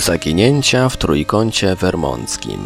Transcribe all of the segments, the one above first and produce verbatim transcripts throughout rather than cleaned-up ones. Zaginięcia w trójkącie wermąckim.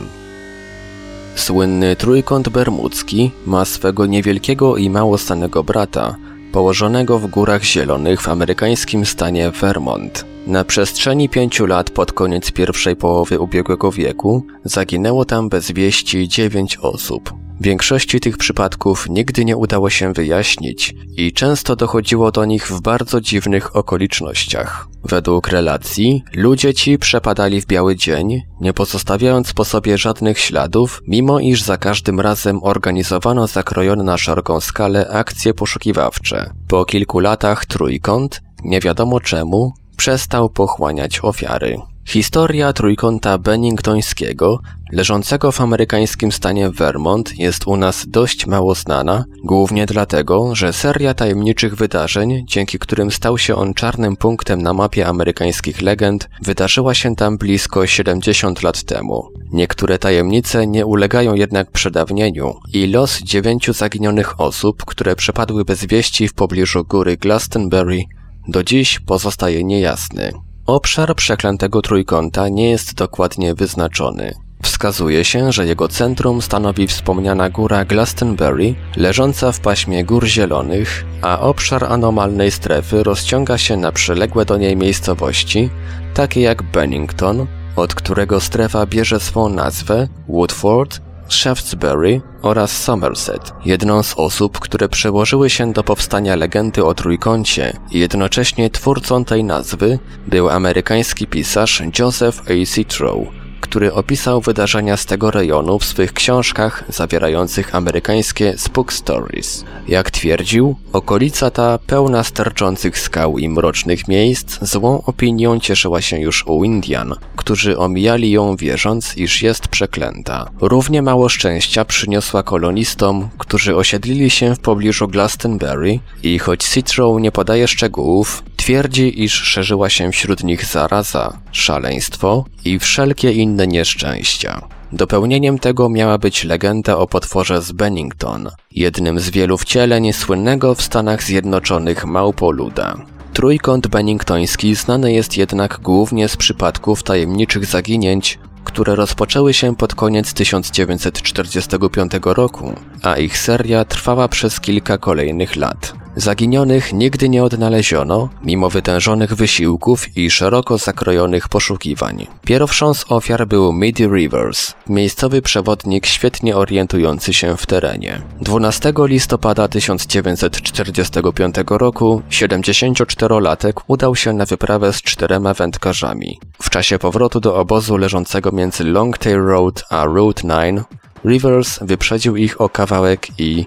Słynny trójkąt bermudzki ma swego niewielkiego i mało stanego brata, położonego w Górach Zielonych w amerykańskim stanie Vermont. Na przestrzeni pięciu lat pod koniec pierwszej połowy ubiegłego wieku zaginęło tam bez wieści dziewięć osób. Większości tych przypadków nigdy nie udało się wyjaśnić i często dochodziło do nich w bardzo dziwnych okolicznościach. Według relacji ludzie ci przepadali w biały dzień, nie pozostawiając po sobie żadnych śladów, mimo iż za każdym razem organizowano zakrojone na szeroką skalę akcje poszukiwawcze. Po kilku latach trójkąt, nie wiadomo czemu, przestał pochłaniać ofiary. Historia trójkąta benningtońskiego, leżącego w amerykańskim stanie Vermont, jest u nas dość mało znana, głównie dlatego, że seria tajemniczych wydarzeń, dzięki którym stał się on czarnym punktem na mapie amerykańskich legend, wydarzyła się tam blisko siedemdziesiąt lat temu. Niektóre tajemnice nie ulegają jednak przedawnieniu i los dziewięciu zaginionych osób, które przepadły bez wieści w pobliżu góry Glastonbury, do dziś pozostaje niejasny. Obszar przeklętego trójkąta nie jest dokładnie wyznaczony. Wskazuje się, że jego centrum stanowi wspomniana góra Glastonbury, leżąca w paśmie Gór Zielonych, a obszar anomalnej strefy rozciąga się na przyległe do niej miejscowości, takie jak Bennington, od którego strefa bierze swą nazwę, Woodford, Shaftesbury oraz Somerset. Jedną z osób, które przyłożyły się do powstania legendy o trójkącie i jednocześnie twórcą tej nazwy, był amerykański pisarz Joseph A. Citro, który opisał wydarzenia z tego rejonu w swych książkach zawierających amerykańskie spook stories. Jak twierdził, okolica ta, pełna sterczących skał i mrocznych miejsc, złą opinią cieszyła się już u Indian, którzy omijali ją, wierząc, iż jest przeklęta. Równie mało szczęścia przyniosła kolonistom, którzy osiedlili się w pobliżu Glastonbury i choć Citro nie podaje szczegółów, twierdzi, iż szerzyła się wśród nich zaraza, szaleństwo i wszelkie inne nieszczęścia. Dopełnieniem tego miała być legenda o potworze z Bennington, jednym z wielu wcieleń słynnego w Stanach Zjednoczonych małpoluda. Trójkąt benningtoński znany jest jednak głównie z przypadków tajemniczych zaginięć, które rozpoczęły się pod koniec tysiąc dziewięćset czterdziestego piątego roku, a ich seria trwała przez kilka kolejnych lat. Zaginionych nigdy nie odnaleziono, mimo wytężonych wysiłków i szeroko zakrojonych poszukiwań. Pierwszą z ofiar był Midi Rivers, miejscowy przewodnik świetnie orientujący się w terenie. dwunastego listopada tysiąc dziewięćset czterdziestego piątego roku siedemdziesięcioczterolatek udał się na wyprawę z czterema wędkarzami. W czasie powrotu do obozu leżącego między Longtail Road a Route dziewięć, Rivers wyprzedził ich o kawałek i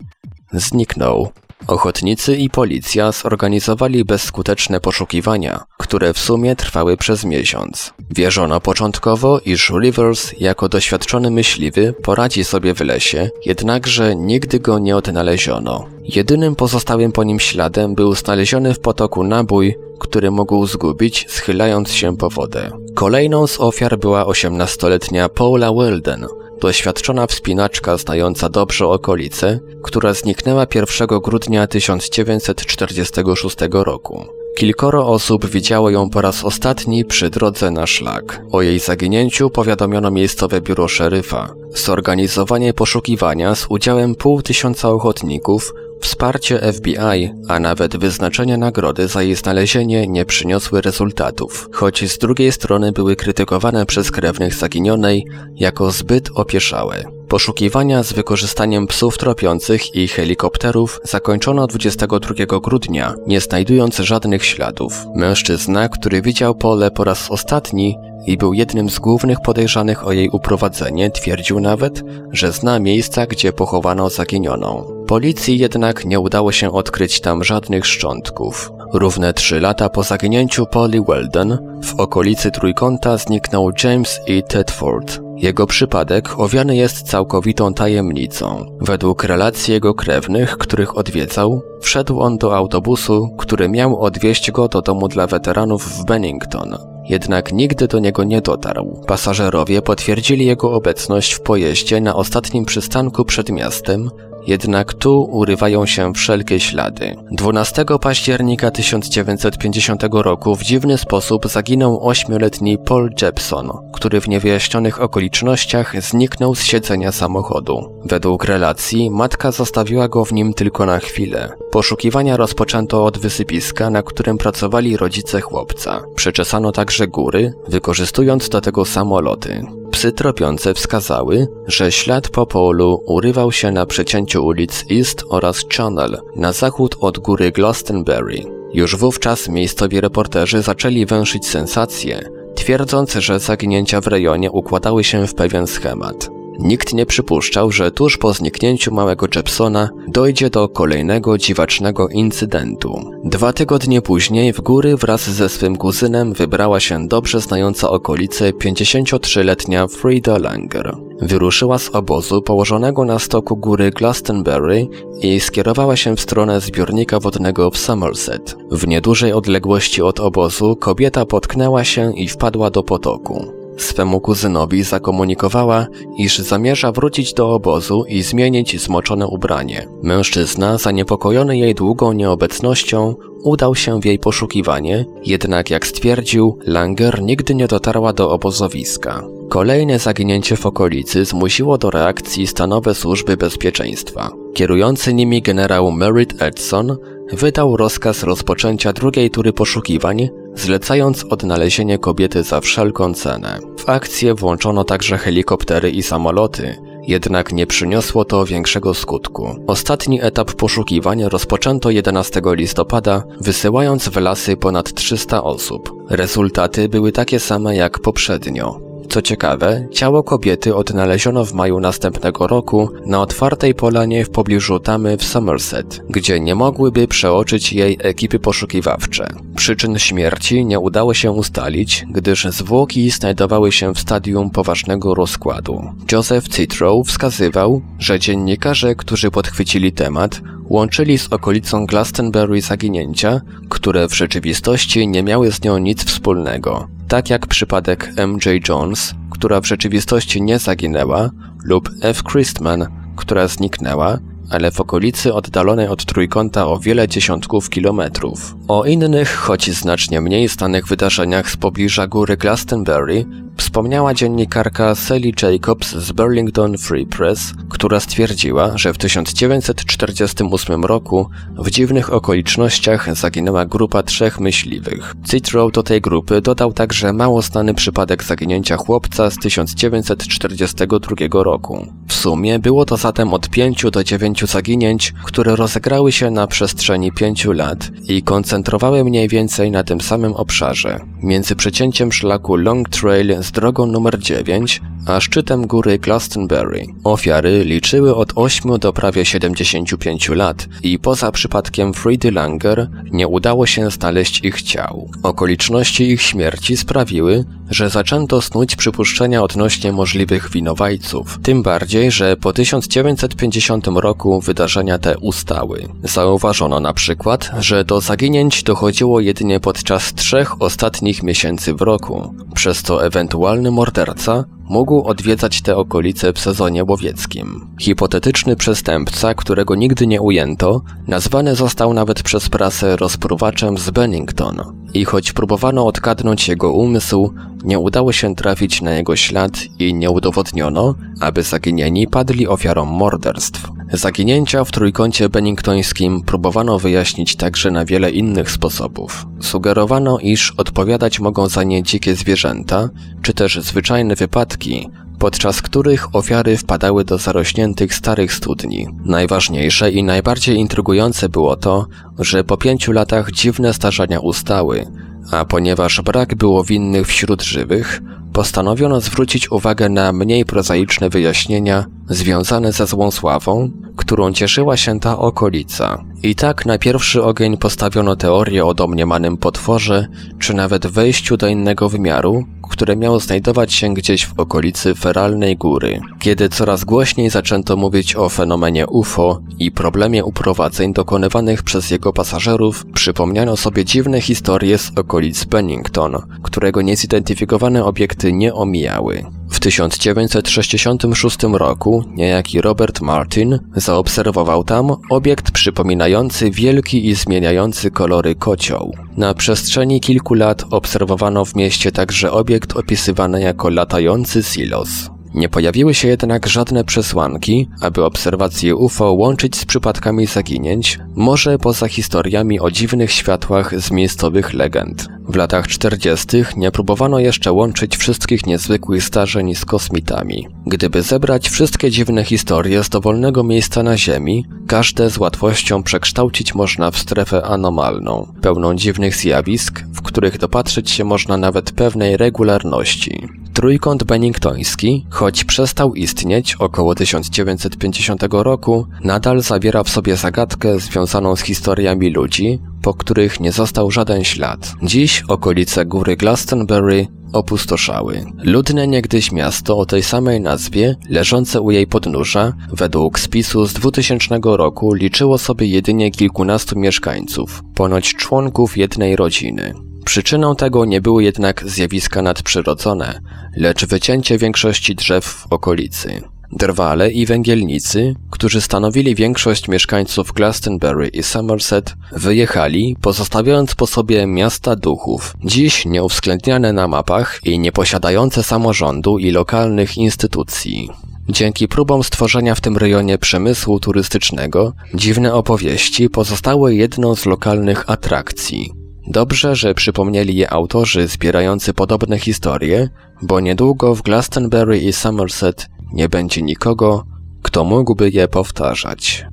zniknął. Ochotnicy i policja zorganizowali bezskuteczne poszukiwania, które w sumie trwały przez miesiąc. Wierzono początkowo, iż Rivers jako doświadczony myśliwy poradzi sobie w lesie, jednakże nigdy go nie odnaleziono. Jedynym pozostałym po nim śladem był znaleziony w potoku nabój, który mógł zgubić, schylając się po wodę. Kolejną z ofiar była osiemnastoletnia Paula Welden, doświadczona wspinaczka znająca dobrze okolice, która zniknęła pierwszego grudnia tysiąc dziewięćset czterdziestego szóstego roku. Kilkoro osób widziało ją po raz ostatni przy drodze na szlak. O jej zaginięciu powiadomiono miejscowe biuro szeryfa. Zorganizowanie poszukiwania z udziałem pół tysiąca ochotników, wsparcie F B I, a nawet wyznaczenie nagrody za jej znalezienie nie przyniosły rezultatów, choć z drugiej strony były krytykowane przez krewnych zaginionej jako zbyt opieszałe. Poszukiwania z wykorzystaniem psów tropiących i helikopterów zakończono dwudziestego drugiego grudnia, nie znajdując żadnych śladów. Mężczyzna, który widział Paulę po raz ostatni i był jednym z głównych podejrzanych o jej uprowadzenie, twierdził nawet, że zna miejsca, gdzie pochowano zaginioną. Policji jednak nie udało się odkryć tam żadnych szczątków. Równe trzy lata po zaginięciu Pauli Welden w okolicy trójkąta zniknął James E. Tedford. Jego przypadek owiany jest całkowitą tajemnicą. Według relacji jego krewnych, których odwiedzał, wszedł on do autobusu, który miał odwieźć go do domu dla weteranów w Bennington. Jednak nigdy do niego nie dotarł. Pasażerowie potwierdzili jego obecność w pojeździe na ostatnim przystanku przed miastem, jednak tu urywają się wszelkie ślady. dwunastego października tysiąc dziewięćset pięćdziesiątego roku w dziwny sposób zaginął ośmioletni Paul Jepson, który w niewyjaśnionych okolicznościach zniknął z siedzenia samochodu. Według relacji matka zostawiła go w nim tylko na chwilę. Poszukiwania rozpoczęto od wysypiska, na którym pracowali rodzice chłopca. Przeczesano także góry, wykorzystując do tego samoloty. Psy tropiące wskazały, że ślad po Paulu urywał się na przecięciu ulic East oraz Channel na zachód od góry Glastonbury. Już wówczas miejscowi reporterzy zaczęli węszyć sensacje, twierdząc, że zaginięcia w rejonie układały się w pewien schemat. Nikt nie przypuszczał, że tuż po zniknięciu małego Jepsona dojdzie do kolejnego dziwacznego incydentu. Dwa tygodnie później w góry wraz ze swym kuzynem wybrała się dobrze znająca okolice pięćdziesięciotrzyletnia Frieda Langer. Wyruszyła z obozu położonego na stoku góry Glastonbury i skierowała się w stronę zbiornika wodnego w Somerset. W niedużej odległości od obozu kobieta potknęła się i wpadła do potoku. Swemu kuzynowi zakomunikowała, iż zamierza wrócić do obozu i zmienić zmoczone ubranie. Mężczyzna, zaniepokojony jej długą nieobecnością, udał się w jej poszukiwanie, jednak jak stwierdził, Langer nigdy nie dotarła do obozowiska. Kolejne zaginięcie w okolicy zmusiło do reakcji stanowe służby bezpieczeństwa. Kierujący nimi generał Merritt Edson wydał rozkaz rozpoczęcia drugiej tury poszukiwań, zlecając odnalezienie kobiety za wszelką cenę. W akcję włączono także helikoptery i samoloty, jednak nie przyniosło to większego skutku. Ostatni etap poszukiwań rozpoczęto jedenastego listopada, wysyłając w lasy ponad trzysta osób. Rezultaty były takie same jak poprzednio. Co ciekawe, ciało kobiety odnaleziono w maju następnego roku na otwartej polanie w pobliżu Tamy w Somerset, gdzie nie mogłyby przeoczyć jej ekipy poszukiwawcze. Przyczyn śmierci nie udało się ustalić, gdyż zwłoki znajdowały się w stadium poważnego rozkładu. Joseph Citro wskazywał, że dziennikarze, którzy podchwycili temat, łączyli z okolicą Glastonbury zaginięcia, które w rzeczywistości nie miały z nią nic wspólnego. Tak jak przypadek M J Jones, która w rzeczywistości nie zaginęła, lub F Christman, która zniknęła, ale w okolicy oddalonej od trójkąta o wiele dziesiątków kilometrów. O innych, choć znacznie mniej znanych wydarzeniach z pobliża góry Glastonbury wspomniała dziennikarka Sally Jacobs z Burlington Free Press, która stwierdziła, że w tysiąc dziewięćset czterdziestym ósmym roku w dziwnych okolicznościach zaginęła grupa trzech myśliwych. Citro do tej grupy dodał także mało znany przypadek zaginięcia chłopca z tysiąc dziewięćset czterdziestego drugiego roku. W sumie było to zatem od pięciu do dziewięciu zaginięć, które rozegrały się na przestrzeni pięciu lat i koncentrowały mniej więcej na tym samym obszarze, między przecięciem szlaku Long Trail z drogą numer dziewięć, a szczytem góry Glastonbury. Ofiary liczyły od ośmiu do prawie siedemdziesięciu pięciu lat i poza przypadkiem Friedy Langer nie udało się znaleźć ich ciał. Okoliczności ich śmierci sprawiły, że zaczęto snuć przypuszczenia odnośnie możliwych winowajców, tym bardziej, że po tysiąc dziewięćset pięćdziesiątym roku wydarzenia te ustały. Zauważono na przykład, że do zaginięć dochodziło jedynie podczas trzech ostatnich miesięcy w roku, przez co ewentualny morderca mógł odwiedzać te okolice w sezonie łowieckim. Hipotetyczny przestępca, którego nigdy nie ujęto, nazwany został nawet przez prasę rozpruwaczem z Bennington i choć próbowano odgadnąć jego umysł, nie udało się trafić na jego ślad i nie udowodniono, aby zaginieni padli ofiarą morderstw. Zaginięcia w trójkącie benningtońskim próbowano wyjaśnić także na wiele innych sposobów. Sugerowano, iż odpowiadać mogą za nie dzikie zwierzęta, czy też zwyczajne wypadki, podczas których ofiary wpadały do zarośniętych starych studni. Najważniejsze i najbardziej intrygujące było to, że po pięciu latach dziwne zdarzenia ustały, a ponieważ brak było winnych wśród żywych, postanowiono zwrócić uwagę na mniej prozaiczne wyjaśnienia związane ze złą sławą, którą cieszyła się ta okolica. I tak na pierwszy ogień postawiono teorię o domniemanym potworze, czy nawet wejściu do innego wymiaru, które miało znajdować się gdzieś w okolicy feralnej góry. Kiedy coraz głośniej zaczęto mówić o fenomenie U F O i problemie uprowadzeń dokonywanych przez jego pasażerów, przypomniano sobie dziwne historie z okolic Bennington, którego niezidentyfikowane obiekty nie omijały. W tysiąc dziewięćset sześćdziesiątym szóstym roku niejaki Robert Martin zaobserwował tam obiekt przypominający wielki i zmieniający kolory kocioł. Na przestrzeni kilku lat obserwowano w mieście także obiekt opisywany jako latający silos. Nie pojawiły się jednak żadne przesłanki, aby obserwacje U F O łączyć z przypadkami zaginięć, może poza historiami o dziwnych światłach z miejscowych legend. W latach czterdziestych nie próbowano jeszcze łączyć wszystkich niezwykłych zdarzeń z kosmitami. Gdyby zebrać wszystkie dziwne historie z dowolnego miejsca na Ziemi, każde z łatwością przekształcić można w strefę anomalną, pełną dziwnych zjawisk, w których dopatrzyć się można nawet pewnej regularności. Trójkąt Benningtoński, choć przestał istnieć około tysiąc dziewięćset pięćdziesiątego roku, nadal zawiera w sobie zagadkę związaną z historiami ludzi, po których nie został żaden ślad. Dziś okolice góry Glastonbury opustoszały. Ludne niegdyś miasto o tej samej nazwie, leżące u jej podnóża, według spisu z dwutysięcznego roku liczyło sobie jedynie kilkunastu mieszkańców, ponoć członków jednej rodziny. Przyczyną tego nie były jednak zjawiska nadprzyrodzone, lecz wycięcie większości drzew w okolicy. Drwale i węgielnicy, którzy stanowili większość mieszkańców Glastonbury i Somerset, wyjechali, pozostawiając po sobie miasta duchów, dziś nieuwzględniane na mapach i nieposiadające samorządu i lokalnych instytucji. Dzięki próbom stworzenia w tym rejonie przemysłu turystycznego, dziwne opowieści pozostały jedną z lokalnych atrakcji. Dobrze, że przypomnieli je autorzy zbierający podobne historie, bo niedługo w Glastonbury i Somerset nie będzie nikogo, kto mógłby je powtarzać.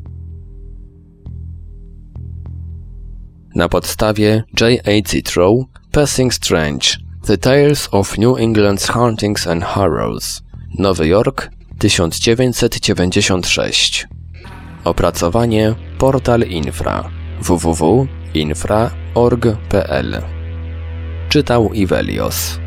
Na podstawie J A Citro, Passing Strange, The Tales of New England's Hauntings and Horrors, Nowy Jork, tysiąc dziewięćset dziewięćdziesiąt sześć. Opracowanie Portal Infra w w w kropka infra kropka org kropka p l. Czytał Ivelios.